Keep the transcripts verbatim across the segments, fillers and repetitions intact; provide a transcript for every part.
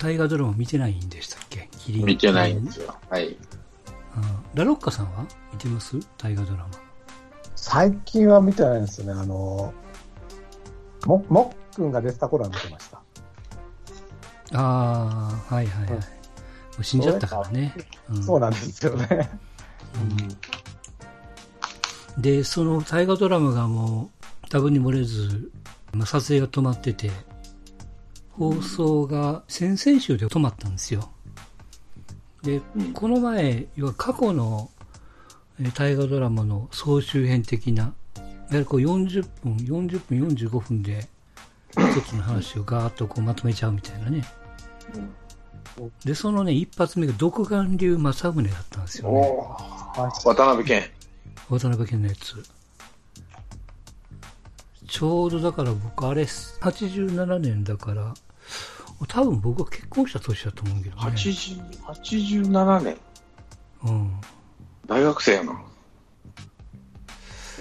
大河ドラマ見てないんでしたっけ？キリン見てないんですよ。はい。あ、ラロッカさんは見てます？大河ドラマ。最近は見てないんですよね。あのももっくんが出てた頃は見てました。ああ、はいはいはい。うん、死んじゃったからね。うん、そうなんですよね。うん、でその大河ドラマがもう多分に漏れず、まあ、撮影が止まってて。放送が先々週で止まったんですよ。で、この前、要は過去の大河ドラマの総集編的な、いわゆるこうよんじゅっぷん、よんじゅっぷん、よんじゅうごふんで一つの話をガーッとこうまとめちゃうみたいなね。で、そのね、一発目が独眼竜政宗だったんですよね。お渡辺謙。渡辺謙のやつ。ちょうどだから僕、あれ、はちじゅうななねんだから、多分僕は結婚した年だと思うけどね。はちじゅうななねん、うん、大学生やな、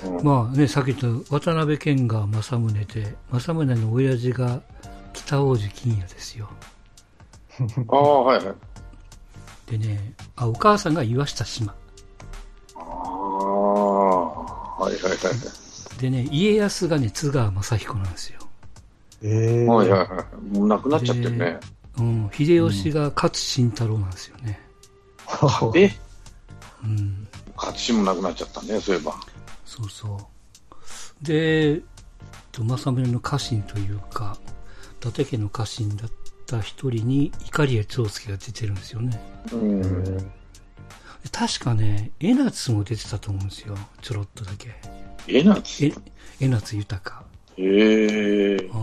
うん、まあね、さっき言った渡辺謙が政宗で、政宗の親父が北大路欣也ですよ。ああ、はいはい。でね、あ、お母さんが岩下志麻。ああ、はいはいはいはい。でね、家康がね、津川雅彦なんですよ。えー、はいはいはい。もう亡くなっちゃってるね。うん、秀吉が勝新太郎なんですよね。うん、え、うん、勝新も亡くなっちゃったね、そういえば。そうそう。で、政宗の家臣というか、伊達家の家臣だった一人に碇長介が出てるんですよね。うん、で確かね、江夏も出てたと思うんですよ、ちょろっとだけ。江夏江夏豊。へー、あー、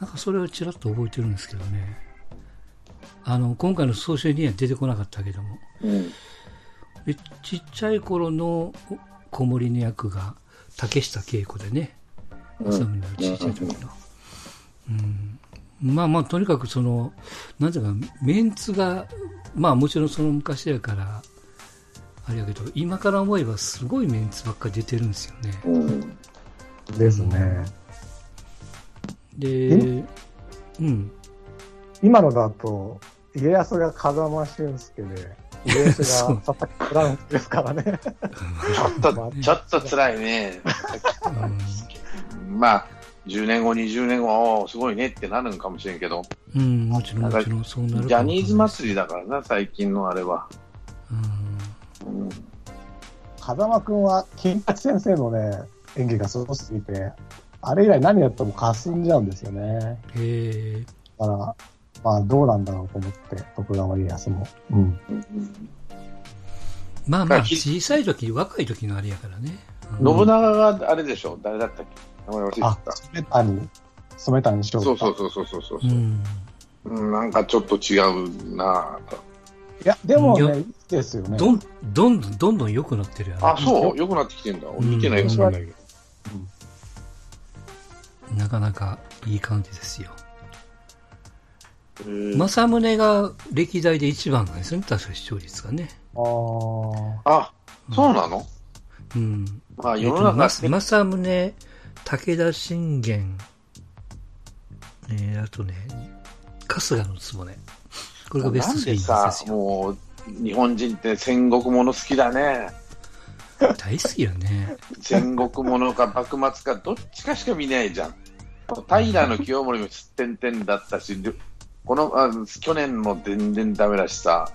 なんかそれをちらっと覚えてるんですけどね。あの今回の総集編には出てこなかったけども、うん、でちっちゃい頃の子守の役が竹下景子でね、政宗のちっちゃい時の、うんうん、まあまあとにかくそのなんていうかメンツがまあもちろんその昔やからあれやけど、今から思えばすごいメンツばっかり出てるんですよね。うん、ですね。で、うん、今のだと家康が風間俊介で、家康が佐々木クラウンですからね。ちょっとちょっと辛いね。まあじゅうねんごにじゅうねんご、おすごいねってなるんかもしれんけど。うん、もちろんもちろんそうなる。ジャニーズ祭りだからな、最近のあれは。うん。うん、風間君は金八先生のね演技がすごすぎて、あれ以来何やってもかすんじゃうんですよね。へえ。だからまあどうなんだろうと思って徳川家康も、うん、まあまあ小さい時若い時のあれやからね、うん、信長があれでしょ、誰だったっけ、名前忘れちゃった。あ、染谷染谷将軍。そうそうそうそうそうそう、うんうん、なんかちょっと違うなぁと。いやでもね、いいですよね。どんどんどんどんどん良くなってるやん。あ、そう良くなってきてんだ。見てないかもしれないけど、うん、なかなかいい感じですよ。政宗が歴代で一番なんですよね、確か視聴率がね。ああ、うん、そうなの。うん、まあ世の中政宗、武田信玄、えー、あとね春日局。これがベストスリーなんですよ。なんでさ、もう日本人って戦国もの好きだね。大好きよね。戦国ものか幕末かどっちかしか見ないじゃん。平の清盛もすってんてんだったし、このあ去年も全然ダメだしさ。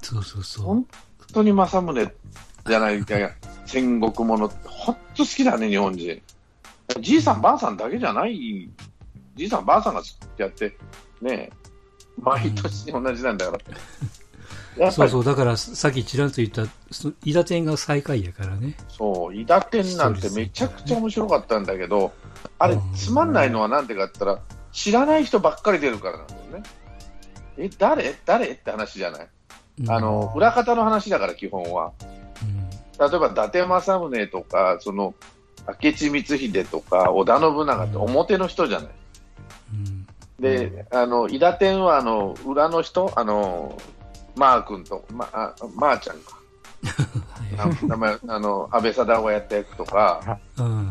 そうそうそう。本当に政宗じゃないか戦国ものって本当好きだね、日本人。じいさんばあさんだけじゃない。じいさんばあさんが好きってやってね。毎年同じなんだから、うん、そうそう、だからさっきちらっと言った伊達天が最下位やからね。そう伊達天なんてめちゃくちゃ面白かったんだけど、あれつまんないのはなんでかって言ったら、知らない人ばっかり出るからなんだよね。え、誰誰って話じゃない、うん、あの裏方の話だから基本は、うん、例えば伊達政宗とかその明智光秀とか織田信長って表の人じゃない、うんうん、で、あの伊達天はあの裏の人、あのマー君と、まあ、マーちゃんか名前、あの安倍貞夫がやった役とか、うん、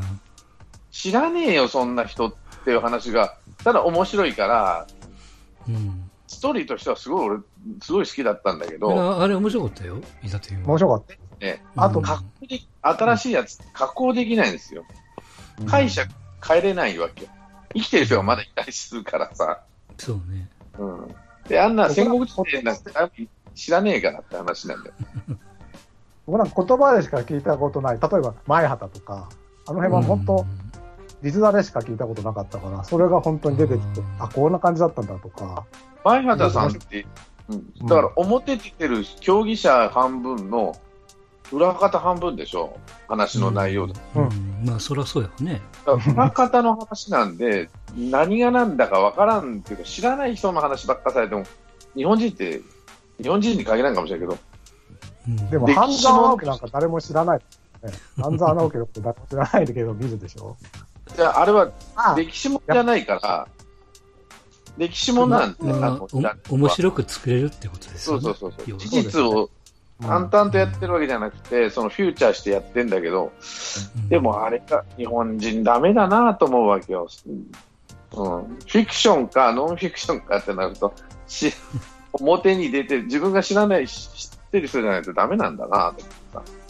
知らねえよそんな人っていう話がただ面白いから、うん、ストーリーとしてはすごい俺すごい好きだったんだけど、あ, あれ面白かったよ。いざという面白かった。ね、あと、うん、新しいやつ加工できないんですよ。解釈変えれないわけ。生きてる人がまだいたりするからさ。そうね。うん。であんな戦国時代なんて知らねえからって話なんだよ。僕なんか言葉でしか聞いたことない。例えば前畑とかあの辺は本当。うん実話でしか聞いたことなかったから、それが本当に出てきて、あ、こんな感じだったんだとか。前畑さんって、うん、だから表出てる競技者半分の裏方半分でしょ、話の内容で。うん、うん、まあそりゃそうやね。だから裏方の話なんで、何がなんだかわからんっていうか、知らない人の話ばっかされても、日本人って、日本人に限らんかもしれないけど。うん、でも、半沢直樹なんか誰も知らない。半沢直樹のこと誰も知らないけど、見るでしょ。じゃあ、あれは歴史もじゃないから、歴史もなんて、まあ、面白く作れるってことですよね。そうそうそうそう。事実を淡々とやってるわけじゃなくて、そのフューチャーしてやってんだけど、うん、でもあれが日本人ダメだなと思うわけよ、うん。フィクションかノンフィクションかってなると、表に出て自分が知らない、知ってる人じゃないとダメなんだなと思った。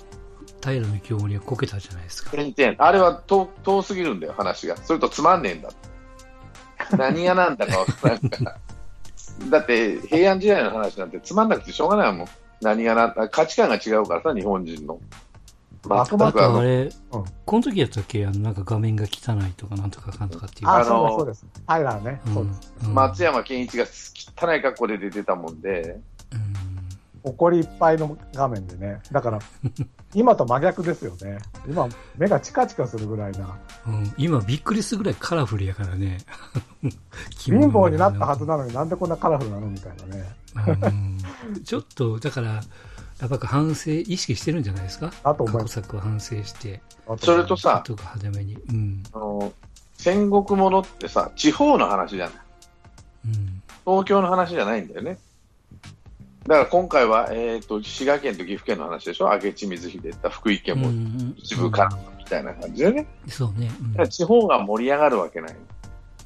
平の競合にこけたじゃないですか。全然あれは 遠, 遠すぎるんだよ話が。それとつまんねえんだ。何がなんだか分からんから。だって平安時代の話なんてつまんなくてしょうがないもん。何がなんだ価値観が違うからさ日本人の。まあ、あとあれ、うん、この時やったっけあのなんか画面が汚いとかなんとかかんとかっていう。ああそうですそうです。ねそうですうん、松山ケンイチが汚い格好で出てたもんで。うん怒りいっぱいの画面でね。だから今と真逆ですよね。今目がチカチカするぐらいな、うん、今びっくりするぐらいカラフルやからね貧乏になったはずなのになんでこんなカラフルなのみたいなねうんちょっとだからやっぱ反省意識してるんじゃないですか。あと過去作を反省してそれとさとか派手めに、うん、あの戦国ものってさ地方の話じゃない、うん、東京の話じゃないんだよね。だから今回は、えーと、滋賀県と岐阜県の話でしょ。明智光秀って福井県も一部からみたいな感じでね、うんうん、そうね、うん、だから地方が盛り上がるわけない、う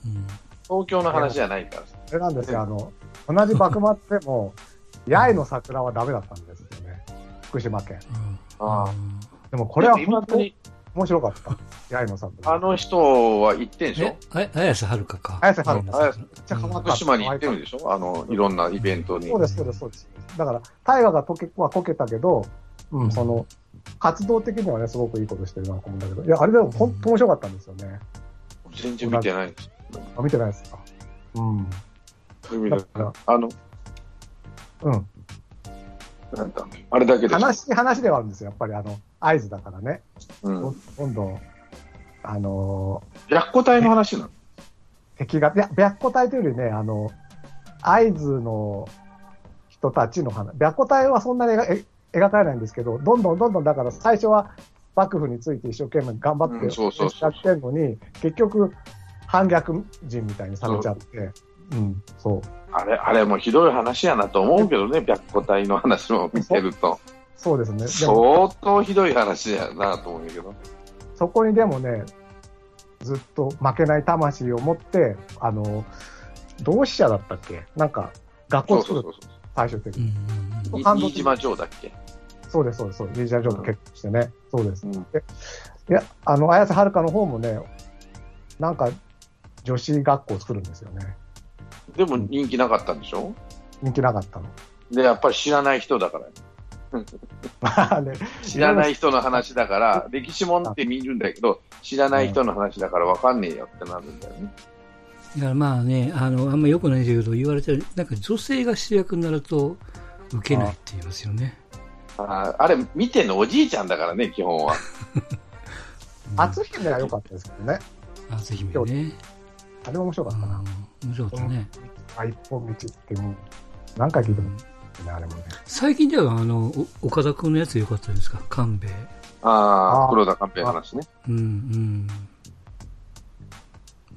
ん、東京の話じゃないからそれなんですよ。あの同じ幕末でも八重の桜はダメだったんですよね福島県、うん、ああでもこれは本当に面白かった八重の桜。あの人は行ってんでしょ。え綾瀬はるかか。綾瀬はるか。福島に行ってるんでしょ。あのいろんなイベントに。そうですそうですそうです。だから大河がとけはこけたけど、うん、その活動的にはねすごくいいことしてるなと思うんだけど、いやあれでも本当面白かったんですよね。うん、全然見てないんです。あ見てないですか。うん。だからあのうんなんだあれだけで話話ではあるんですよやっぱりあの。合図だからね、うん、どんどん、あのー、白虎隊の話なの敵が、いや、白虎隊というよりね、あの、合図の人たちの話、白虎隊はそんなに描描かれないんですけど、どんどんどんどん、だから最初は幕府について一生懸命頑張ってやってるのに、結局、反逆人みたいにされちゃって、うん、そう。あれ、あれもひどい話やなと思うけどね、白虎隊の話を見てると。そうですね、相当ひどい話だなと思うんだけど、そこにでもねずっと負けない魂を持ってあの同志社だったっけなんか学校作る最終的に飯島城だっけ。そうですそうです飯島城と結婚してね、うん、そうです、うん、でいやあの綾瀬はるかの方もねなんか女子学校を作るんですよね。でも人気なかったんでしょ、うん、人気なかったのでやっぱり知らない人だからまあね、知らない人の話だから歴史もんって見るんだけど知らない人の話だから分かんねえよってなるんだよね。だからまあね あ, のあんま良くないんだけど言われてるなんか女性が主役になるとウケないって言いますよね。 あ, あ, あれ見てのおじいちゃんだからね基本は篤姫が良かったですけどね。篤姫ねあれも面白かったな。面白かったね。一本道ってもう何回聞いても、うんあれもね、最近ではあの岡田君のやつ良かったですか官兵衛。ああ黒田官兵衛の話ね。うんうん。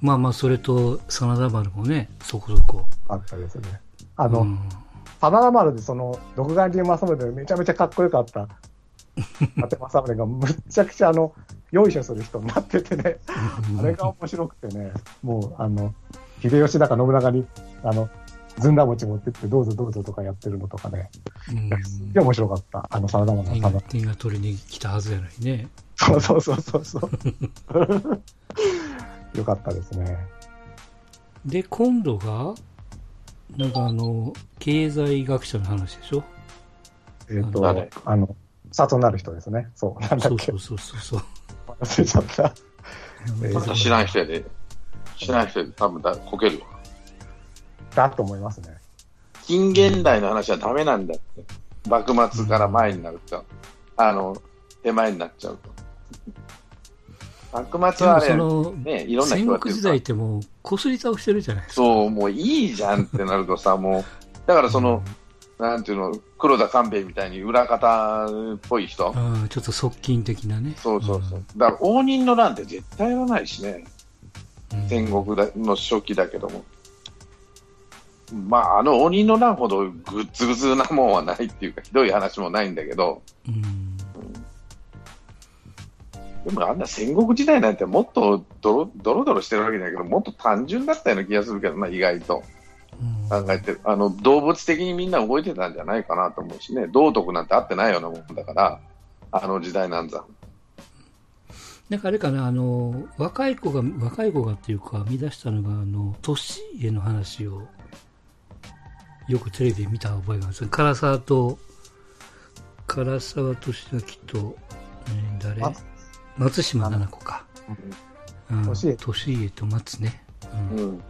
まあまあそれと真田丸もねそこそこあったですね。あの、うん、真田丸でその独眼竜政宗でめちゃめちゃかっこよかった伊達政宗がむっちゃくちゃあのよいしょする人になっててねあれが面白くてねもうあの秀吉だか信長にあのずんだ餅持ってってどうぞどうぞとかやってるのとかね、うん、面白かった。あのサラダマンのサラダ点が取りに来たはずやないね。そうそうそうそうそうよかったですね。で今度がなんかあの経済学者の話でしょ。えっ、ー、とあのあの里なる人ですね。そうなんだっけ。そうそうそうそう忘れちゃった。知らない人で知らない人で多分だこけるだと思いますね。近現代の話はダメなんだって、うん、幕末から前になるとあの手前になっちゃうと幕末はあれ、ね、いろんな人が戦国時代ってもうこすり倒してるじゃないですか。そうもういいじゃんってなるとさもうだからその、うん、なんていうの黒田官兵衛みたいに裏方っぽい人、あちょっと側近的なね。そうそうそう、うん、だから応仁の乱って絶対はないしね、うん、戦国の初期だけどもまあ、あの応仁の乱ほどグッズグズなもんはないっていうかひどい話もないんだけど、うんうん、でもあんな戦国時代なんてもっとドロドロドロしてるわけだけどもっと単純だったような気がするけどな意外と、うん、考えてあの動物的にみんな動いてたんじゃないかなと思うしね。道徳なんてあってないようなもんだからあの時代なんざなんかあれかなあの若い子が若い子がっていうか見出したのがあの年家の話をよくテレビで見た覚えがあるんですよ。唐沢と唐沢俊明と、えー、誰松島七子か、うん、年家と松ね、うんうん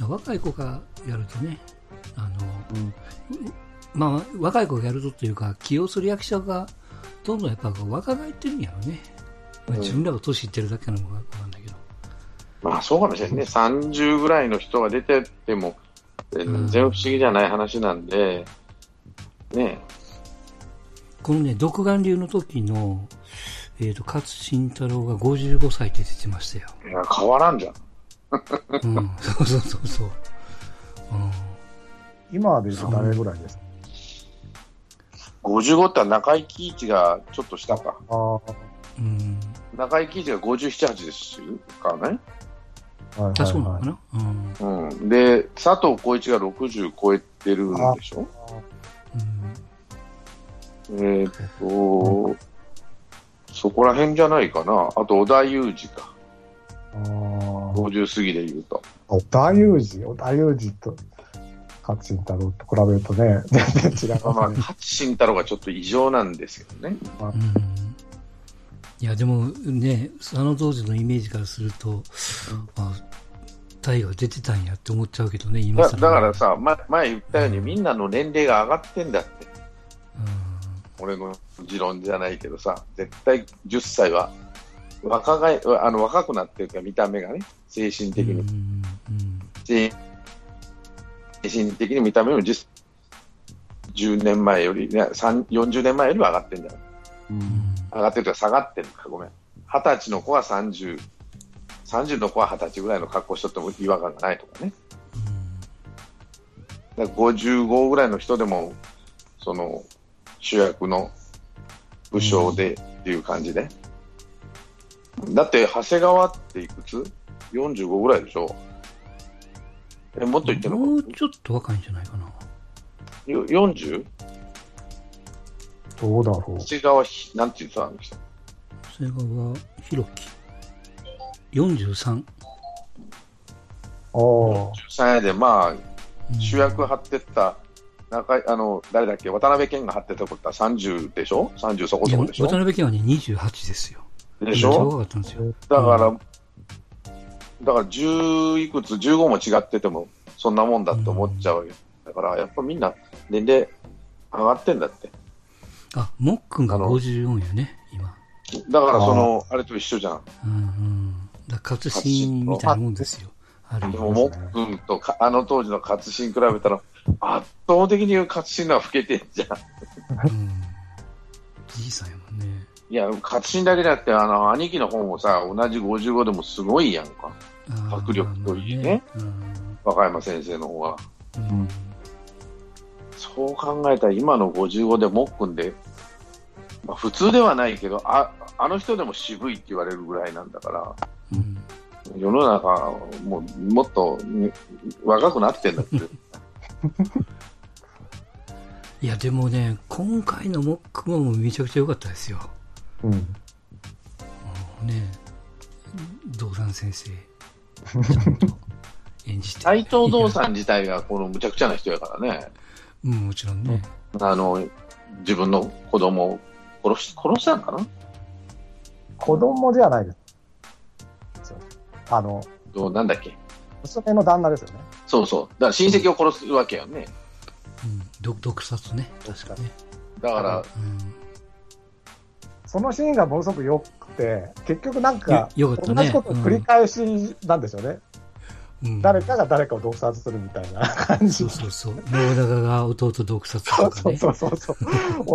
うん、若い子がやるとねあの、うんまあ、若い子がやるとというか起用する役者がどんどんやっぱ若返ってるんやろね、うんまあ、自分らが年いってるだけのものなんだけどまあそうかもしれないね。さんじゅうぐらいの人が出てっても全然不思議じゃない話なんで、うん、ねこのね独眼竜の時の、えー、と勝新太郎がごじゅうごさいって出てましたよ。いや変わらんじゃん、うん、そうそうそうそう、うん、今は別に誰ぐらいですか。ごじゅうごって中井貴一がちょっと下かあ、うん、中井貴一がごじゅうなな、はちですからね。はいはいはい、そうなのかな、うんうん、で佐藤浩市がろくじゅう超えてるんでしょ、うん、えー、っと、うん、そこら辺じゃないかな。あと織田裕二かあごじゅう過ぎで言うと織田裕二織田裕二と勝新太郎と比べるとね全然違う、ねまあまあ、勝新太郎がちょっと異常なんですけどね、まあうんいやでもねあの当時のイメージからすると、うん、あタイが出てたんやって思っちゃうけどね今更 だ, だからさ、ま、前言ったように、うん、みんなの年齢が上がってんだって、うん、俺の持論じゃないけどさ絶対じゅっさいは 若, がいあの若くなってるから見た目がね精神的に、うんうん、精神的に見た目も じゅう, じゅうねんまえよりよんじゅうねんまえよりは上がってんだよ、うん上がってるとか下がってるかごめんはたちの子はさんじゅう、さんじゅうの子ははたちぐらいの格好しとっても違和感がないとかね、うん、だからごじゅうごぐらいの人でもその主役の武将でっていう感じで、うん、だって長谷川っていくつよんじゅうごぐらいでしょ。えもっと言ってるのかもうちょっと若いんじゃないかな よんじゅう?どうだろう。長谷川なんて言ってたんですか。長谷川弘樹よんじゅうさん。ああ。よんじゅうさんでまあ、うん、主役張ってった中あの誰だっけ渡辺謙が張ってたことはさんじゅうでしょ。さんじゅうそこそこでしょ。渡辺謙はねにじゅうはちですよ。でしょ。だから、うん、だからじゅういくつじゅうごも違っててもそんなもんだって思っちゃうわけ、うん。だからやっぱみんな年齢上がってんだって。あ、もっくんがごじゅうよんやね、今。だからその、あ, あれと一緒じゃん。うんうん。だから勝新みたいなもんですよ。あるでも、もっくんとか、あの当時の勝新比べたら、圧倒的に勝新のは老けてんじゃん。うん。じいさんやもんね。いや、勝新だけじゃなくて、あの、兄貴の方もさ、同じごじゅうごでもすごいやんか。迫力といいね。若山先生の方が。うん。そう考えたら今のごじゅうごでもっくんで、まあ、普通ではないけど あ, あの人でも渋いって言われるぐらいなんだから、うんう世の中もうもっと若くなってんだっていやでもね、今回のモックもめちゃくちゃ良かったですよ、うん、もうね道山先生ちゃんと演じて斎藤道山自体がこのむちゃくちゃな人やからねうん、もちろんね、あの自分の子供を殺し、殺したのかな、子供ではないですよ、あのどうなんだっけ、娘の旦那ですよね、そうそう、だから親戚を殺すわけよね、うんうん、毒殺ね、確かに、だから、うん、そのシーンがものすごく良くて、結局なんか、ね、同じことの繰り返しなんですよね、うんうん、誰かが誰かを毒殺するみたいな感じ、そうそうそう、両高が弟毒殺とかねそうそうそうそ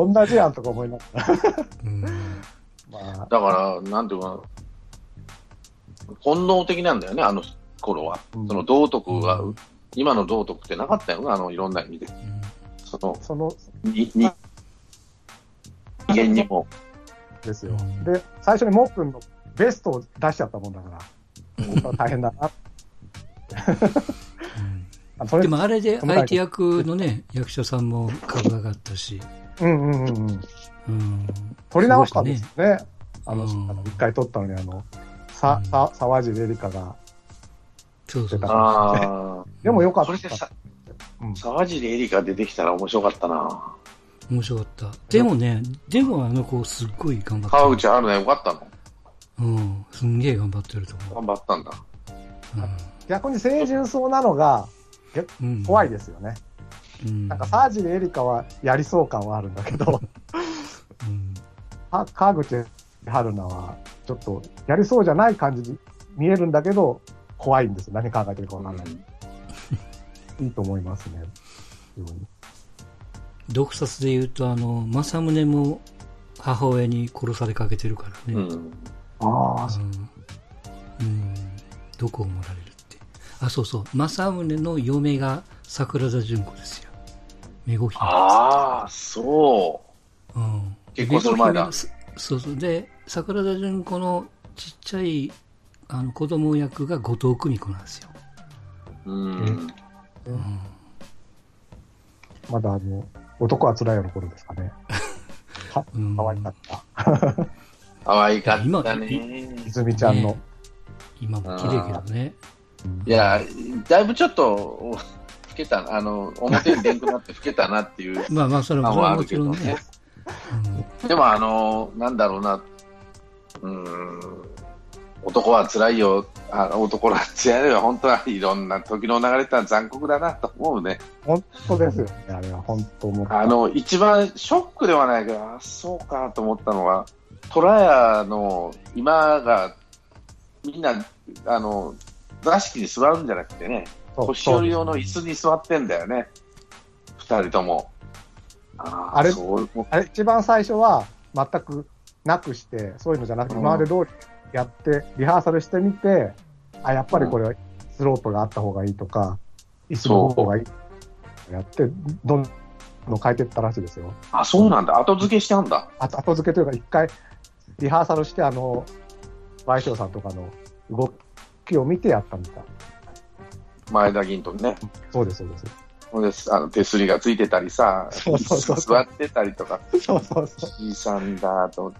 う同じやんとか思いながら、うんまあ、だからなんていうか本能的なんだよね、あの頃は、うん、その道徳が、うん、今の道徳ってなかったよね、あのいろんな意味で、うん、そのそのに人間にもですよ、うん、で最初にモックンのベストを出しちゃったもんだから大変だなうん、でもあれで相手役のね役者さんも株上がったし、うんうんうんうん、うん、撮り直したんですよね、あの、うん、あのいっかい撮ったのにあのさ、うん、さ沢尻エリカが出てたから、ね、そうそうでもよかった、うん、それでさ、うん、沢尻エリカ出てきたら面白かったな、面白かった、でもね、でもあの子すっごい頑張った、川口春奈よかったの、うんすんげえ頑張ってると思う、頑張ったんだ、うん逆に清純そうなのが怖いですよね、うん、なんかサージエリカはやりそう感はあるんだけど、うん、川口春奈はちょっとやりそうじゃない感じに見えるんだけど怖いんですよ、何考えてるか分からない、うん、いいと思いますね毒殺でいうとあの政宗も母親に殺されかけてるからね、うん、ああ、うんうん、毒を盛られる、あ、そうそう、正宗の嫁が桜田淳子ですよ。めご姫です。ああ、そう。うん。結婚する前だ。そうそう。で、桜田淳子のちっちゃいあの子供役が後藤久美子なんですよ。うん。うん、まだあの男はつらいよの頃ですかね。は、可愛かった。可愛かったね。泉ちゃんの。ね、今も綺麗けどね。いやだいぶちょっと老けた、あの表に出んくなって老けたなっていうまあまあそれもあるけどねでもあのなんだろうな、うーん男はつらいよ、あ男はつらいよ、本当はいろんな時の流れってのは残酷だなと思うね、本当ですよね、あれは本当思った、あの一番ショックではないけど、あそうかと思ったのは虎屋の今がみんなあの座敷に座るんじゃなくてね、年寄り用の椅子に座ってんだよね、二人とも。あ, あ, れあれ一番最初は全くなくして、そういうのじゃなくて、今まで通りやって、リハーサルしてみて、あ、やっぱりこれはスロープがあった方がいいとか、うん、椅子の方がいいやって、どんどん変えていったらしいですよ。あ、そうなんだ。後付けしたんだ。あ後付けというか、一回リハーサルして、あの、倍賞さんとかの動き、を見てやったみたい、前田銀とね、そうですそうですそうです、あの手すりがついてたりさ、そうそうそうそう、座ってたりとか、そうそうそう、いいさんだと、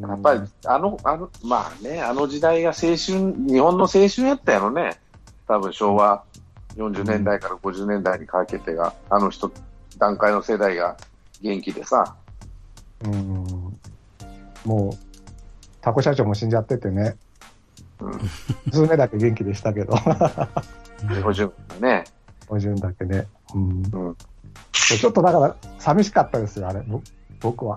やっぱりあのあのまあね、あの時代が青春、日本の青春やったやろね、多分昭和よんじゅうねんだいからごじゅうねんだいにかけてが、うん、あの人段階の世代が元気でさ、うん、もうタコ社長も死んじゃっててね、うん、数名だけ元気でしたけどごじゅうね、ごじゅうだけね、うんうん、ちょっとだから寂しかったですよ、あれ僕は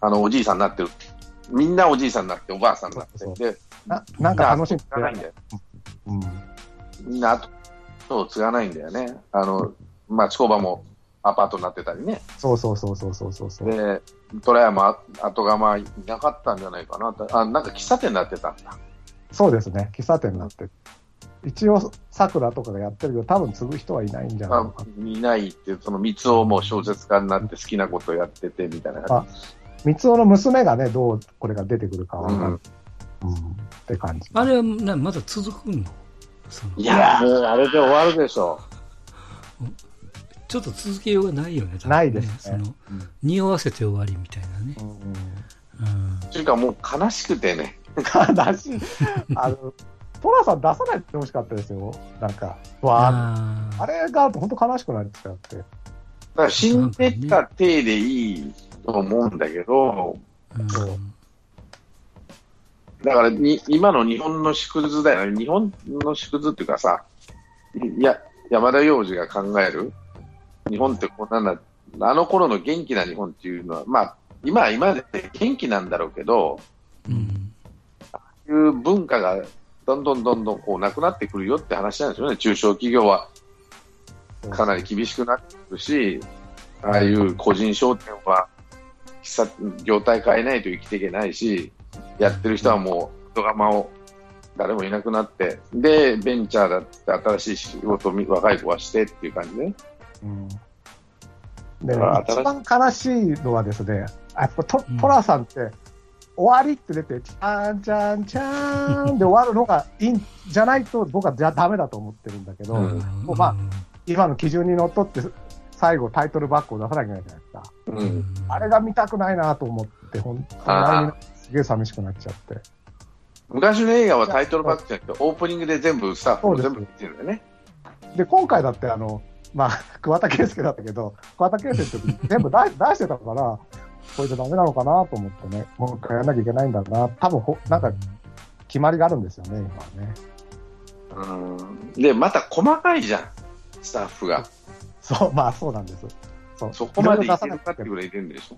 あのおじいさんになってる、みんなおじいさんになって、おばあさんになって、そうそうで な, なんか楽しみがないんだよ、うん、みんな後を継がないんだよね、あの町工場もアパートになってたりね、そうそうそうそうそうそうそう、で虎山後釜いなかったんじゃないかな、あなんか喫茶店になってたんだ、そうですね、喫茶店になって、一応桜とかがやってるけど多分継ぐ人はいないんじゃないか、いないっていう、その三尾も小説家になって好きなことをやっててみたいな、あ三尾の娘がね、どうこれが出てくるか分からない、うん、って感じ。あれはなまだ続くの？そのいやーあれで終わるでしょう。ちょっと続けようがないよね。多分ねないですね。その、うん、匂わせて終わりみたいなね。うん。というかもう悲しくてね。悲しい。あのトラさん出さないって欲しかったですよ。なんかわー あ, あれが本当悲しくなっちゃって。だから死んでった体でいいと思うんだけど。うん、だからに今の日本の縮図だよね。日本の縮図っていうかさ、いや山田洋次が考える日本ってこうなんだ、あの頃の元気な日本っていうのは、まあ今は今で元気なんだろうけど、うん、いう文化がどんどんどんどんこうなくなってくるよって話なんですよね。中小企業はかなり厳しくなってくるし、ああいう個人商店は業態変えないと生きていけないし、やってる人はもうドラマを誰もいなくなって、でベンチャーだって新しい仕事を若い子はしてっていう感じね。うん、で一番悲しいのはですね、やっぱトラさんって、うん、終わりって出て、チャンチャンチャンで終わるのがいいんじゃないと僕はじゃダメだと思ってるんだけど、うんもうまあ、今の基準にのっとって最後タイトルバックを出さなきゃいけないじゃないですか、うん、あれが見たくないなと思って本当にすげえ寂しくなっちゃって。昔の映画はタイトルバックじゃなくてオープニングで全部スタッフを全部見てるんだよね。で今回だってあの、まあ、桑田佳祐だったけど桑田佳祐って全部 出, 出してたからこれじゃダメなのかなと思ってね、もう一回やらなきゃいけないんだな。多分ほなんか決まりがあるんですよね今はね。うんでまた細かいじゃんスタッフが。そうまあそうなんです。そうそこまで出さなくてもいけるんでしょ。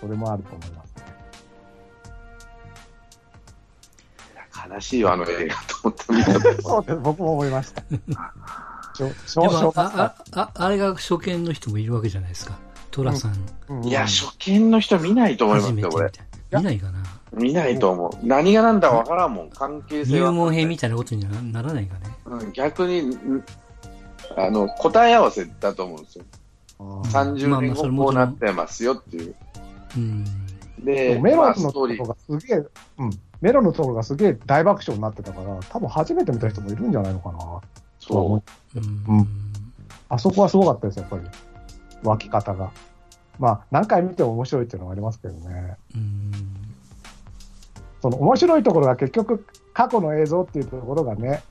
それもあると思います、ね。いや悲しいよあの映画と思って見た。そうです僕も思いました。でもあああれが初見の人もいるわけじゃないですか。トラさん、うんうん、いや初見の人見ないと思いますよこれ。見ないかな。見ないと思う。何がなんだかわからんもん。関係性は入門編みたいなことにならないかね。うん、逆にあの答え合わせだと思うんですよ。さんじゅうねんごこうなってますよっていう。うん、でメロンのところがすげえ、うん、メロンのところがすげえ大爆笑になってたから、多分初めて見た人もいるんじゃないのかな。そう。うんうん、あそこはすごかったですやっぱり。湧き方が、まあ、何回見ても面白いっていうのがありますけどね。うんその面白いところが結局過去の映像っていうところがね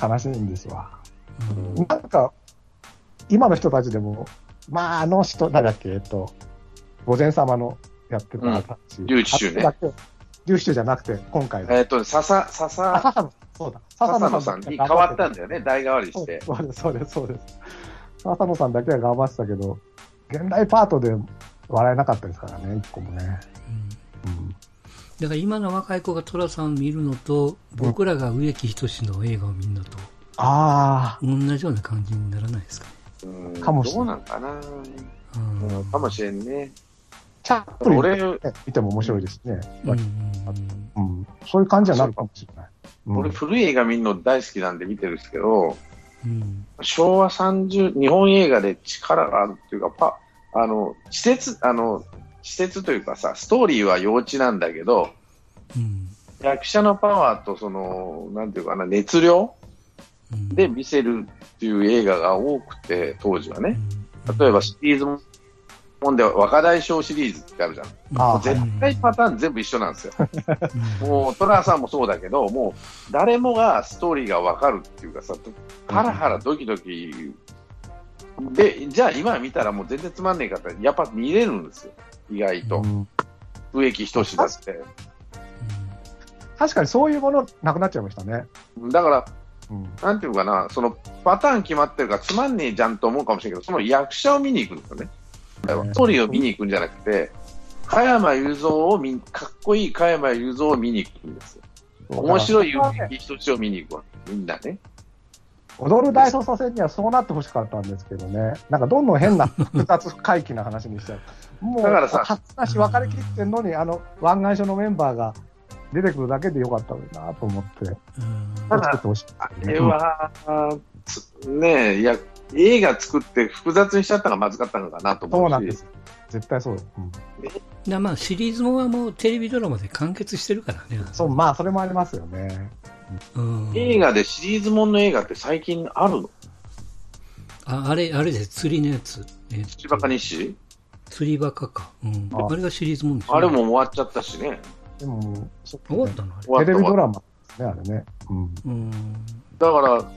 悲しいんですわ。うんなんか今の人たちでもまああの人なんだっけ、えっと、御前様のやってたたち、うん、龍一秀ね龍一秀じゃなくて今回は、えー、っと笹笹笹野さんに変わったんだよね代替わりして。そうですそうですそうです浅野さんだけは頑張ってたけど現代パートで笑えなかったですからね一個もね、うんうん、だから今の若い子が寅さんを見るのと僕らが植木等の映画を見るのと、うん、あ同じような感じにならないですかね。うんかもしれないどうなんかな、うんうん、かもしれんね。チャップリン見ても面白いですね、うんうんうん、そういう感じになるかもしれない、うん、俺古い映画見るの大好きなんで見てるんですけどうん、昭和さんじゅう日本映画で力があるっていうかパあの施設あの施設というかさストーリーは幼稚なんだけど、うん、役者のパワーとそのなんていうかな熱量で見せるっていう映画が多くて当時はね例えばシリーズもんで若大将シリーズってあるじゃん、うん、絶対パターン全部一緒なんですよ、うん、もう寅さんもそうだけどもう誰もがストーリーが分かるっていうかさハラハラドキドキでじゃあ今見たらもう全然つまんねえからやっぱ見れるんですよ意外と、うん、植木等だって確かにそういうものなくなっちゃいましたね。だから、うん、なんていうかなそのパターン決まってるからつまんねえじゃんと思うかもしれないけどその役者を見に行くんですよね。ストーリーを見に行くんじゃなくて加山雄三を見かっこいい加山雄三を見に行くんですよ。面白い植木等を見に行くわけみんなね。踊る大捜査線にはそうなってほしかったんですけどね。なんかどんどん変な複雑怪奇な話にしちゃう。もうだからさ、初なし分かれきってんのにあの湾岸署のメンバーが出てくるだけでよかったのになと思って。ただあれは、うん、ねえいや映画作って複雑にしちゃったのがまずかったのかなと思うし。そうなんです。絶対そうだ、うん、だまあシリーズもはもうテレビドラマで完結してるからね。そう、まあそれもありますよね、うん、映画でシリーズもんの映画って最近あるの？ あ, あれあれです釣りのやつ、えっと、釣りバカ西釣りバカか、うん、あ, あれがシリーズもんです、ね、あれも終わっちゃったしね。でもそっか、ね、終わったのテレビドラマですねあれね、うんうん、だから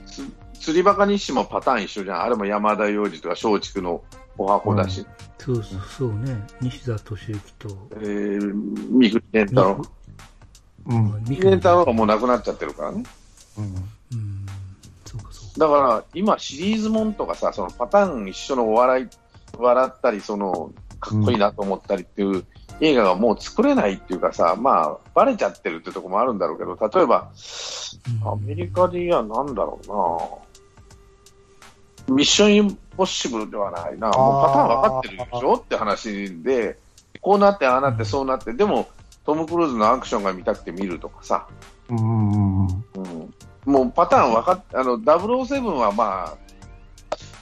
釣りバカ西もパターン一緒じゃん。あれも山田洋次とか松竹のお箱だし、うん、そうそうそうね。西田敏行と三國連太郎、三國連太郎がもう亡くなっちゃってるからね、うんうん、そうかそうか。だから今シリーズもんとかさ、そのパターン一緒のお笑い笑ったりそのかっこいいなと思ったりっていう、うん、映画がもう作れないっていうかさ、まあバレちゃってるってとこもあるんだろうけど、例えば、うん、アメリカでいやなんだろうな、ミッションインポッシブルではないな、もうパターン分かってるでしょって話で、こうなってああなってそうなって、でもトム・クルーズのアクションが見たくて見るとかさ、うん、うん、もうパターン分かって、あのダブルオーセブンはまあ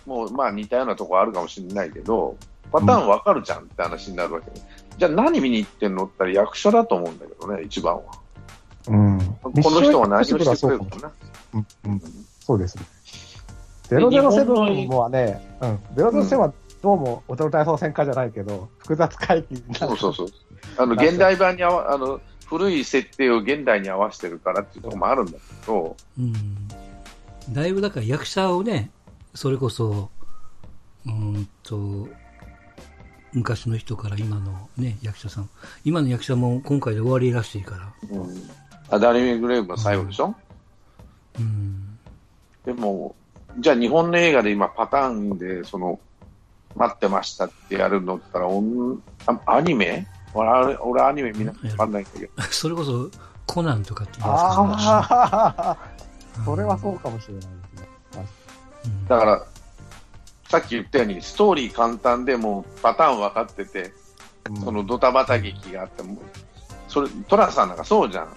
もうまあ似たようなとこあるかもしれないけど、パターン分かるじゃんって話になるわけ、ね、うん、じゃあ何見に行ってんのって言ったら役者だと思うんだけどね、一番は、うん、この人は何をしてくれるのかな、うんうん、そうですね。ゼロゼロセブンもね、うん、ゼロゼロセブンはどうも踊る大捜査線かじゃないけど、うん、複雑回帰になる。そうそうそう、あの現代版にあわ、あの古い設定を現代に合わせてるからっていうところもあるんだけど、うん、だいぶだから役者をね、それこそうんと昔の人から今の、ね、役者さん、今の役者も今回で終わりらしいから、うん、アダリン・グレイブが最後でしょ、うんうん、でもじゃあ日本の映画で今パターンでその待ってましたってやるのって言ったらアニメ、俺、俺アニメ見なきゃ分かんないんだけど、それこそコナンとかって言いますからね。それはそうかもしれないですね、うん、だからさっき言ったようにストーリー簡単でもうパターン分かってて、うん、そのドタバタ劇があってもそれトラさんなんかそうじゃん、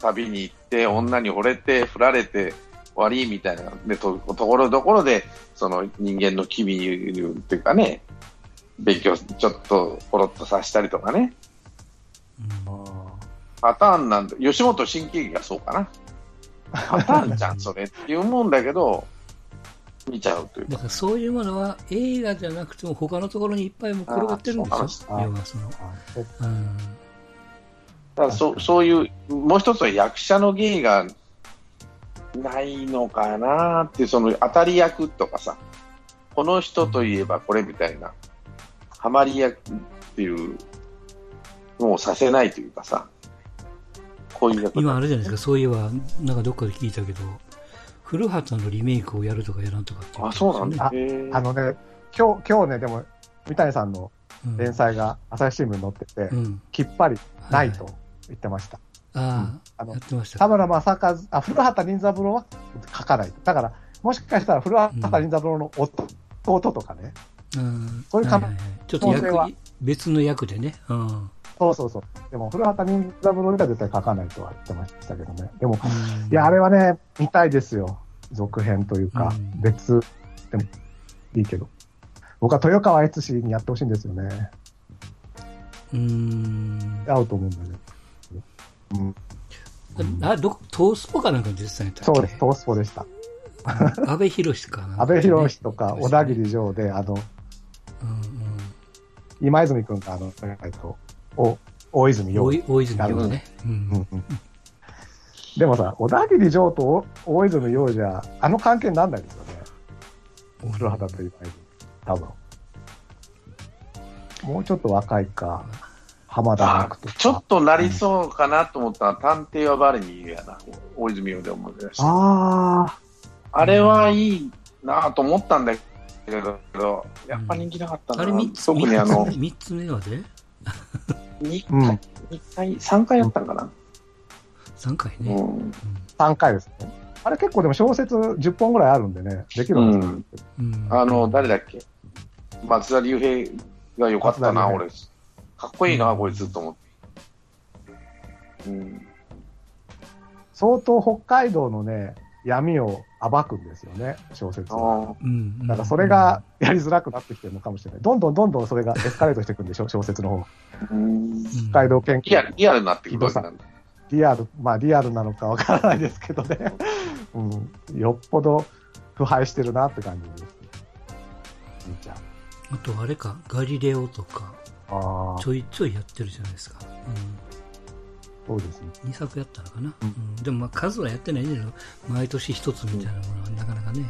旅に行って女に惚れて振られて悪いみたいなで と, ところどころでその人間の機微っていうかね、勉強ちょっとポロッとさせたりとかね、うん、パターンなんだ。吉本新喜劇がそうかな、パターンじゃんそれっていうもんだけど見ちゃうというか、だからそういうものは映画じゃなくても他のところにいっぱいも転がってるんですよ。要はその、うん、だからそそういうもう一つは役者の芸がないのかなって、その当たり役とかさ、この人といえばこれみたいなハマり役っていうのをさせないというかさ、こういう役今あるじゃないですか。そういえばなんかどっかで聞いたけど古畑のリメイクをやるとかやらんとかって、ね、あ、そうなんだ、ね、あ, あのね今 日, 今日ねでも三谷さんの連載が朝日新聞に載ってて、うん、きっぱりないと言ってました、はい、ああのやってました。田村正和、あ、古畑任三郎は書かない。だからもしかしたら古畑任三郎の弟、うん、とかね、うん、そういう可能性は、はいはい、ちょっと役別の役でね、うん、そうそうそう。でも古畑任三郎には絶対書かないとは言ってましたけどね。でも、うん、いやあれはね見たいですよ、続編というか、うん、別でもいいけど、僕は豊川悦司にやってほしいんですよね。うーん、合うと思うんだけど。うん、あどトースポかなんか実際にそうです、トースポでした阿部寛かな、阿部寛とか小田切城で、あの、うんうん、今泉君があのお大泉洋、大泉洋ね、うんうん、でもさ小田切城と大泉洋じゃあの関係にならないですよね、お古畑と今泉、多分もうちょっと若いか、浜田なくてちょっとなりそうかなと思ったら、うん、探偵はバレにいるやな、大泉洋で思い出した。ああ、あれはいいなと思ったんだけど、うん、やっぱ人気なかったな、あれみっつ、特にあのみっつめはねにかい、にかいさんかいやったんかな、うん、さんかいね、うん、さんかいですね。あれ結構でも小説じゅっぽんぐらいあるんでね、できるんですよ、うん、あの誰だっけ、松田龍平が良かったな、俺かっこいいな、うん、こいつと思って、うん、相当北海道のね闇を暴くんですよね、小説は。だからそれがやりづらくなってきてるのかもしれない。どんどんどんどんそれがエスカレートしていくんでしょ、小説の方が。北海道研究のリアルになってくるわけなんだ。リアル、まあリアルなのかわからないですけどね。うん、よっぽど腐敗してるなって感じです。みーちゃん。あとあれか、ガリレオとか、あちょいちょいやってるじゃないですか。うんそうですね、にさくやったのかな、うんうん、でもまあ数はやってないんだけど毎年ひとつみたいなものはなかなかね、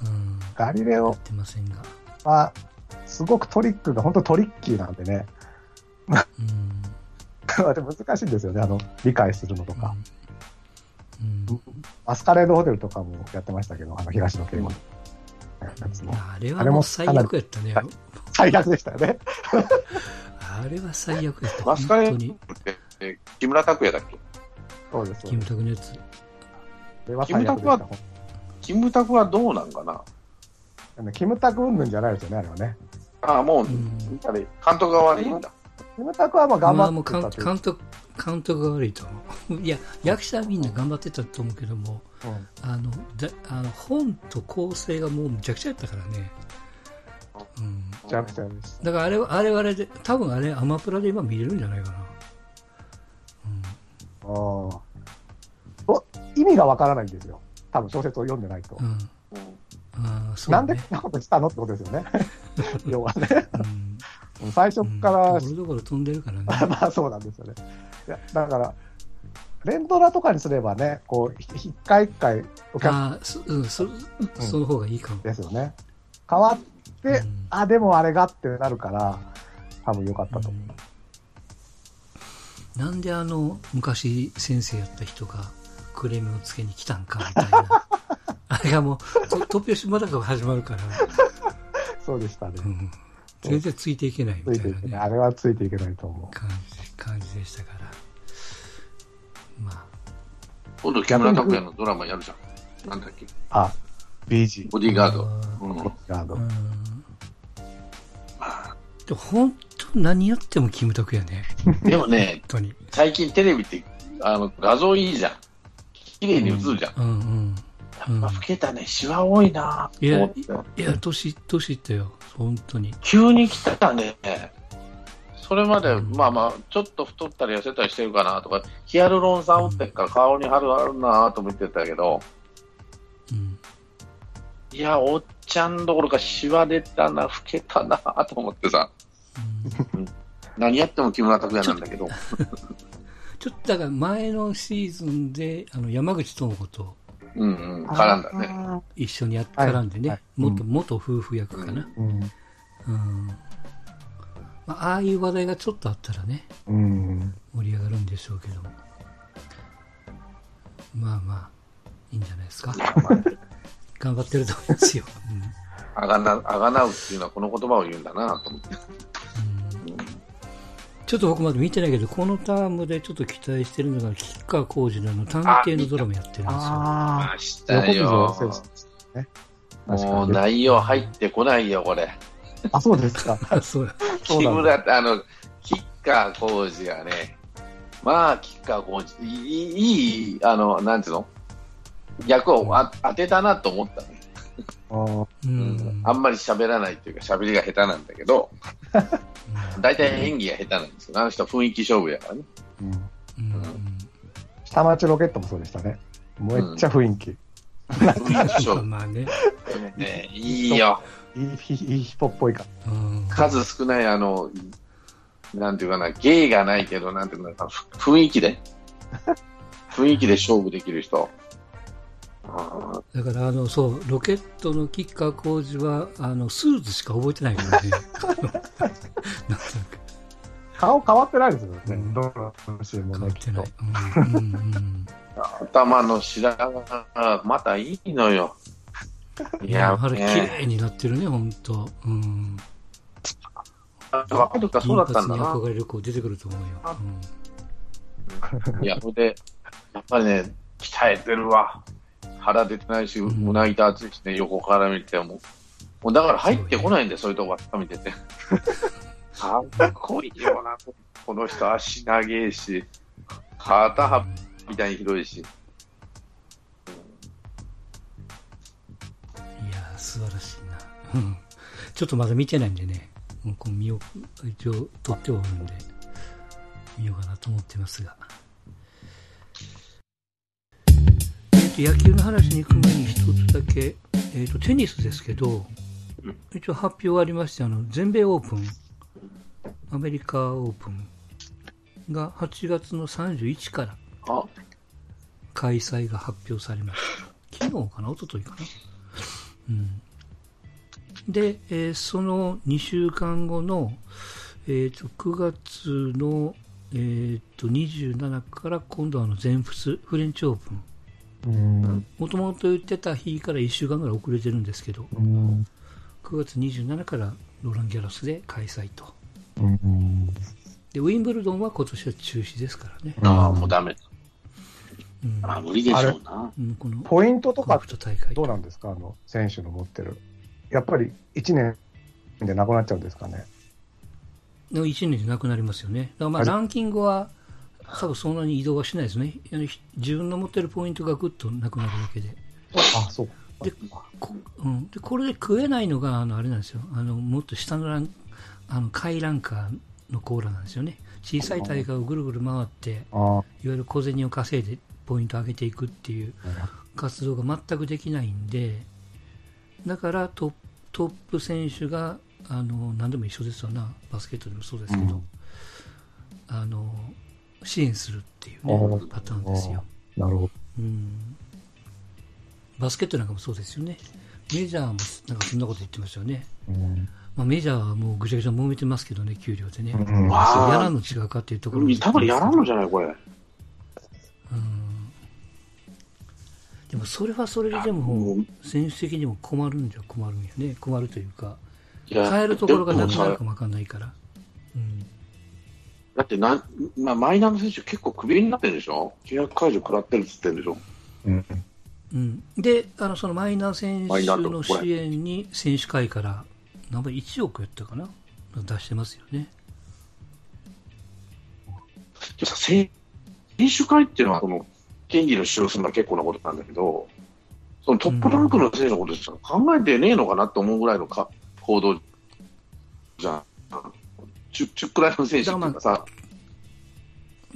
うん、ガリレオやってませんが、まあ、すごくトリックが本当トリッキーなんでね、うん、難しいんですよねあの理解するのとか、うんうん、アスカレードホテルとかもやってましたけどあの東野圭吾のやつも、うん、あれはもう最悪やったね最悪でしたよねあれは最悪やった本当に木村拓哉だっけ？そうです。キムタクのやつ。キムタクは、キムタクはどうなんかな？キムタクうんぬんじゃないですよね、あれはね。ああ、もう、うん、あれ監督が悪いんだ。キムタクはまあ頑張ってたっていう。まあ、もう監督、監督が悪いと思う。いや、役者はみんな頑張ってたと思うけども、うん、あのだあの本と構成がもうむちゃくちゃやったからね。うん。むちゃくちゃです。だからあれは、あれはあれで、多分あれ、アマプラで今見れるんじゃないかな。あお意味がわからないんですよ多分小説を読んでないと、うんあそうね、なんでこんなことしたのってことですよね要はね、うん、最初からところどころ飛んでるからねまあそうなんですよねいやだから連ドラとかにすればねこう一回一回お客あ そ,、うんそうん、その方がいいかもですよね変わって、うん、あでもあれがってなるから多分良かったと思う、うんなんであの昔先生やった人がクレームをつけに来たんかみたいなあれがもう突拍子もなく始まるからそうでしたね、うん、全然ついていけないみたいな、ね、いいあれはついていけないと思う感じ、感じでしたからまあ今度木村拓哉のドラマやるじゃんなんだっけあ ビージー ボディーガードボディーガード、うん、で本何やってもキムタクやねでもね本当に最近テレビってあの画像いいじゃん綺麗に映るじゃん、うんうんうん、やっぱ老けたねシワ多いなぁいやいや年年いったよ本当に急に来たねそれまで、うん、まあまあちょっと太ったり痩せたりしてるかなとかヒアルロン酸打ってっから顔に春あるなぁと見てたけど、うん、いやおっちゃんどころかシワ出たな老けたなぁと思ってさうん、何やっても木村拓哉なんだけどちょっとだから前のシーズンであの山口智子とうん、うん、絡んだね一緒にやって絡んでね、はいはい、元、うん、元夫婦役かな、うんうんうんまあ、ああいう話題がちょっとあったらね、うん、盛り上がるんでしょうけどまあまあいいんじゃないですか頑張ってると思いますよ、うん、あがな、あがなうっていうのはこの言葉を言うんだなと思ってちょっと僕まだ見てないけどこのタームでちょっと期待してるのが吉川晃司の探偵のドラマやってるんですよ。ああしたよ。もう内容入ってこないよこれ。あそうですか。そう木村あの吉川晃司がねまあ吉川晃司いいあのなんていうの役をあ当てたなと思ったね。あ, うん、あんまり喋らないというか喋りが下手なんだけど大体、うん、演技が下手なんですけどあの人は雰囲気勝負やからね、うんうん、下町ロケットもそうでしたねめっちゃ雰囲気、うん、雰囲気勝負まあね、ねいいよいい人っぽいか、うん、数少ないあのなんていうかな芸がないけどなんていうかな雰囲気で雰囲気で勝負できる人だからあのそうロケットの吉川晃司はあのスーツしか覚えてないからねなんか顔変わってないですよね、うん、どの変わってない、うんうんうん、頭の白髪がまたいいのよいやあれ綺麗になってるね本当、うん、金髪に憧れる子出てくると思うよ、うん、いやそれでやっぱりね鍛えてるわ腹出てないし、胸板厚いしね、うん、横から見てもう、もうだから入ってこないんで、そういうとこばっか見てて。かっこいいよな、この人、足長いし、肩幅みたいに広いし、素晴らしいな、うん、ちょっとまだ見てないんでね、もうこう見よう、一応撮っておるんで見ようかなと思ってますが、えー、と野球の話に行く前に一つだけ、えー、とテニスですけど、一応発表がありまして、あの全米オープン、アメリカオープンがはちがつのさんじゅういちから開催が発表されました。昨日かな、一昨日かな、うん、で、えー、そのにしゅうかんごの、えー、とくがつの、えー、とにじゅうしちから今度はあの全仏フレンチオープン、もともと言ってた日からいっしゅうかんぐらい遅れてるんですけど、うん、くがつにじゅうしちからローランギャロスで開催と、うん、でウィンブルドンは今年は中止ですからね。ああもうダメ、うん、あ無理でしょうな。このポイントとかどうなんですか、あの選手の持ってる、やっぱりいちねんでなくなっちゃうんですかね。いちねんでなくなりますよね。だからまあランキングは多分そんなに移動はしないですね。自分の持ってるポイントがぐっとなくなるだけで。あ、そう。で、こ、うん、でこれで食えないのがあのあれなんですよ。あのもっと下のラン、あの下位ランカーのコーラなんですよね。小さい大会をぐるぐる回って、ああいわゆる小銭を稼いでポイントを上げていくっていう活動が全くできないんで、だからトップ、トップ選手があの何でも一緒ですよな。バスケットでもそうですけど、うん、あの支援するっていう、ね、パターンですよ。なるほど、うん。バスケットなんかもそうですよね。メジャーもなんかそんなこと言ってましたよね。うんまあ、メジャーはもうぐちゃぐちゃ揉めてますけどね、給料でね。うん、やらんの違うかっていうところで、うん。多分やらんのじゃないこれ。うん。でもそれはそれででも選手的にも困るんじゃ困るんよね。困るというか、変えるところがなくなるかもわかんないから。うん。だってな、まあ、マイナーの選手結構クビになってるでしょ、契約解除食らってるって言ってるでしょ、うんうん、であのそのマイナー選手の支援に選手会から何倍いちおくやったかな出してますよね。でさ選手会っていうのはその権利の主張するのは結構なことなんだけど、そのトップランクの選手のことしか考えてねえのかなと思うぐらいのか行動じゃん。ちゅちゅくらいの選手とかさ、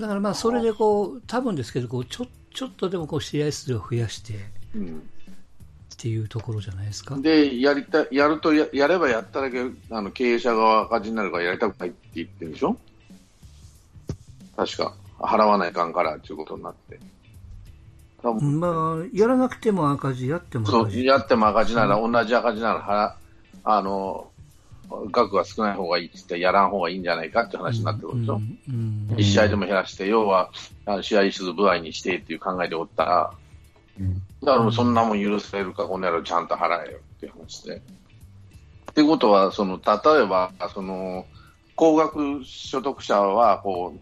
だからまあそれでこう多分ですけどこうちょちょっとでもこう試合数を増やして、うん、っていうところじゃないですか。でやりたやると や, やればやっただけあの経営者側が赤字になるからやりたくないって言ってるでしょ。確か払わないかんからということになって。多分まあやらなくても赤字やっても赤字。そうやっても赤字なら同じ赤字ならはあの。額が少ない方がいいって言ってやらん方がいいんじゃないかって話になってるんでしょ、うんうんうん、いち試合でも減らして要は試合数歩合にしてっていう考えでおったら、うん、だからもうそんなもん許されるかこの野郎ちゃんと払えよっていう話で、ってことはその例えばその高額所得者はこう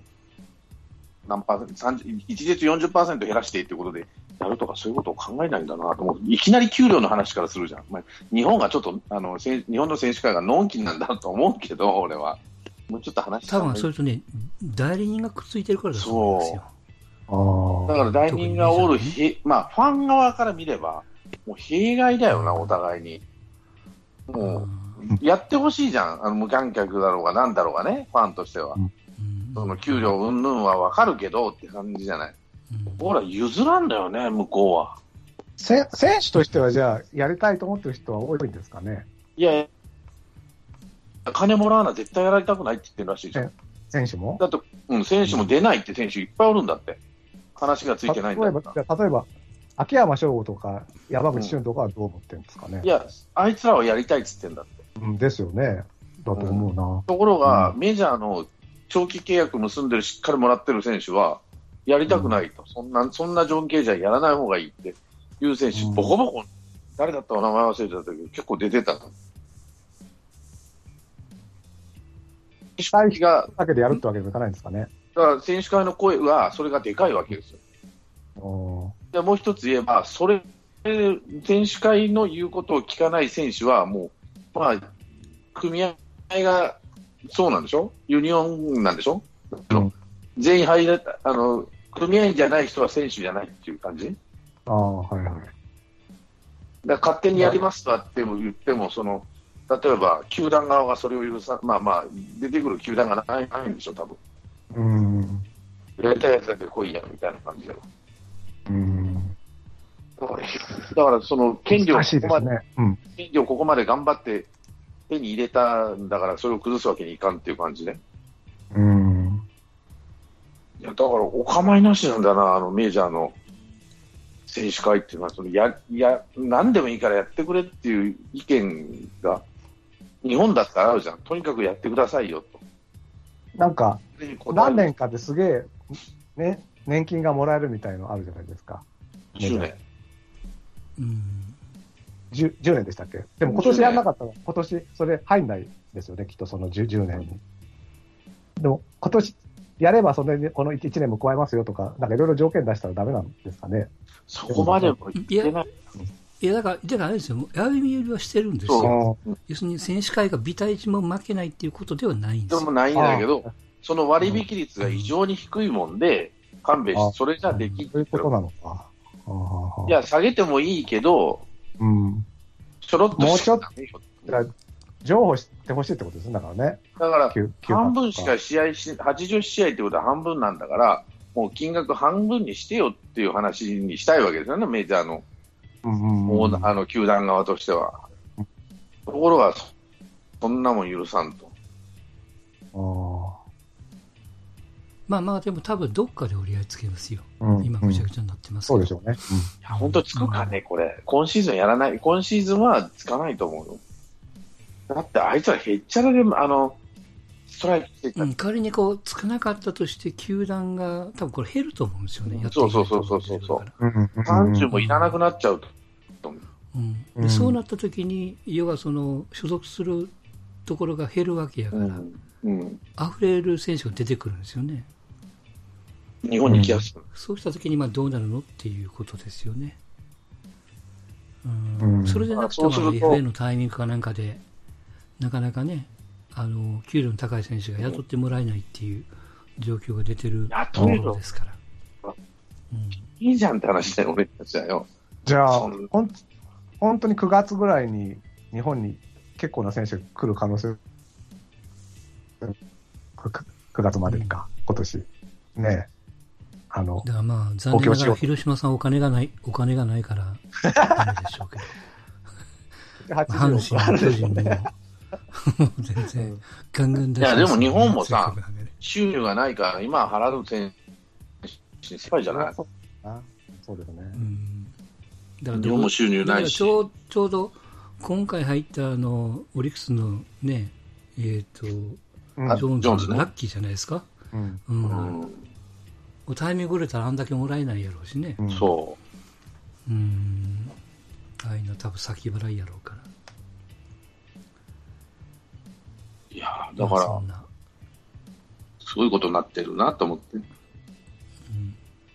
何パーセントいちにちよんじゅっパーセント 減らしてっていうことでやるとかそういうことを考えないんだなと思う。いきなり給料の話からするじゃん。まあ、日本がちょっとあの日本の選手会がのんきなんだと思うけど、俺はもうちょっと話したい。多分それとね代理人がくっついてるからだと思うんですよ。そう。ああ。だから代理人がおる、ね、まあファン側から見ればもう弊害だよなお互いに。もうやってほしいじゃん。あの無観客だろうがなんだろうがね、ファンとしては、うん、その給料云々はわかるけどって感じじゃない。ほら譲らんだよね向こうは。選手としてはじゃあやりたいと思ってる人は多いんですかね。いや金もらわな絶対やりたくないって言ってるらしいじゃん。選手もだと、うん、選手も出ないって選手いっぱいおるんだって。話がついてないんだから。例えば、例えば秋山翔吾とか山口俊とかはどう思ってるんですかね、うん、いやあいつらはやりたいって言ってるんだって、うん、ですよね。だと思うな、うん、ところが、うん、メジャーの長期契約結んでるしっかりもらってる選手はやりたくないと、うん、そんなそんなジョン・ケージはやらない方がいいっていう選手、うん、ボコボコ誰だったか名前忘れてたけど結構出てた。選手がだけでやるってわけにはいかないんですかね。だから選手会の声はそれがでかいわけですよ。でもう一つ言えばそれ選手会の言うことを聞かない選手はもうまあ組合がそうなんでしょ、ユニオンなんでしょ、うん全員入れたあの組合員じゃない人は選手じゃないっていう感じ。ああはいはい。だから勝手にやりますとっても言っても、その例えば球団側がそれを許さ、まあまあ、出てくる球団がない、ないんでしょ、多分。うん。やりたいやつだけ来いやみたいな感じだろ。うん。だから、だからその権力をここまで、ねうん、権力をここまで頑張って手に入れたんだから、それを崩すわけにいかんっていう感じね。うん。いや、だからお構いなしなんだな、あのメジャーの選手会っていうのは、そのや、や、何でもいいからやってくれっていう意見が。日本だったらあるじゃん。とにかくやってくださいよと。なんか何年かですげえ、ね、年金がもらえるみたいのあるじゃないですか。じゅうねん。うん。10, 10年でしたっけ？でも今年やんなかったら今年それ入んないですよね。きっとその 10, じゅうねんに。うん、でも今年やればそれにこのいちねんも加えますよとかなんかいろいろ条件出したらダメなんですかね。そこまでもいけない。いやだから、だからあれですよ、歩み寄りはしてるんですよ、要するに選手会がビタ一も負けないっていうことではないんですよ。でもないんだけど、その割引率が異常に低いもんで、勘弁して、それじゃできるということなのか。あ、いや、下げてもいいけど、うん、ちょろっともうちょっと、譲歩してほしいってことですね、だからね。だから、半分しか試合し、はちじゅう試合ってことは半分なんだから、もう金額半分にしてよっていう話にしたいわけですよね、メジャーの。もうあの球団側としては、ところがそんなもん許さんと。あまあまあでも多分どっかで折り合いつけますよ。うん、今ぐちゃぐちゃになってますけど。そうでしょうね。うん、いや本当つくかねこれ。今シーズンやらない。今シーズンはつかないと思うよ。だってあいつはへっちゃらであのストライクしてきた。うん、仮にこうつかなかったとして球団が多分これ減ると思うんですよね。そうそうそうそうそうそう。さんじゅうもいらなくなっちゃうと。うんうん、でそうなった時に要はその所属するところが減るわけやから、うんうん、溢れる選手が出てくるんですよね。日本に来やすい、うん、そうした時にまあどうなるのっていうことですよね。うんうん、それでなくても エフエー のタイミングかなんかでなかなかねあの給料の高い選手が雇ってもらえないっていう状況が出てるところですから、うん、いいじゃんって話だよ俺たちだよ。じゃあ本当本当にくがつぐらいに日本に結構な選手が来る可能性くがつまでか、うん、今年ねあのだからまあ残念ながら広島さんお金がないお金がないからダメでしょうけど阪神巨人も全然ガンガン出してます、ね、いやでも日本もさ収入がないから今払う選手に失敗じゃない。そうですね、うんだから日本も収入ないしちょう、ちょうど今回入ったあのオリックスのねえっ、ー、とジョーンズの、ね、ラッキーじゃないですか、うんうんうん、タイミング取れたらあんだけもらえないやろうしね、うん、そううんああいうの多分先払いやろうからいやだから、まあ、そんなすごいことになってるなと思って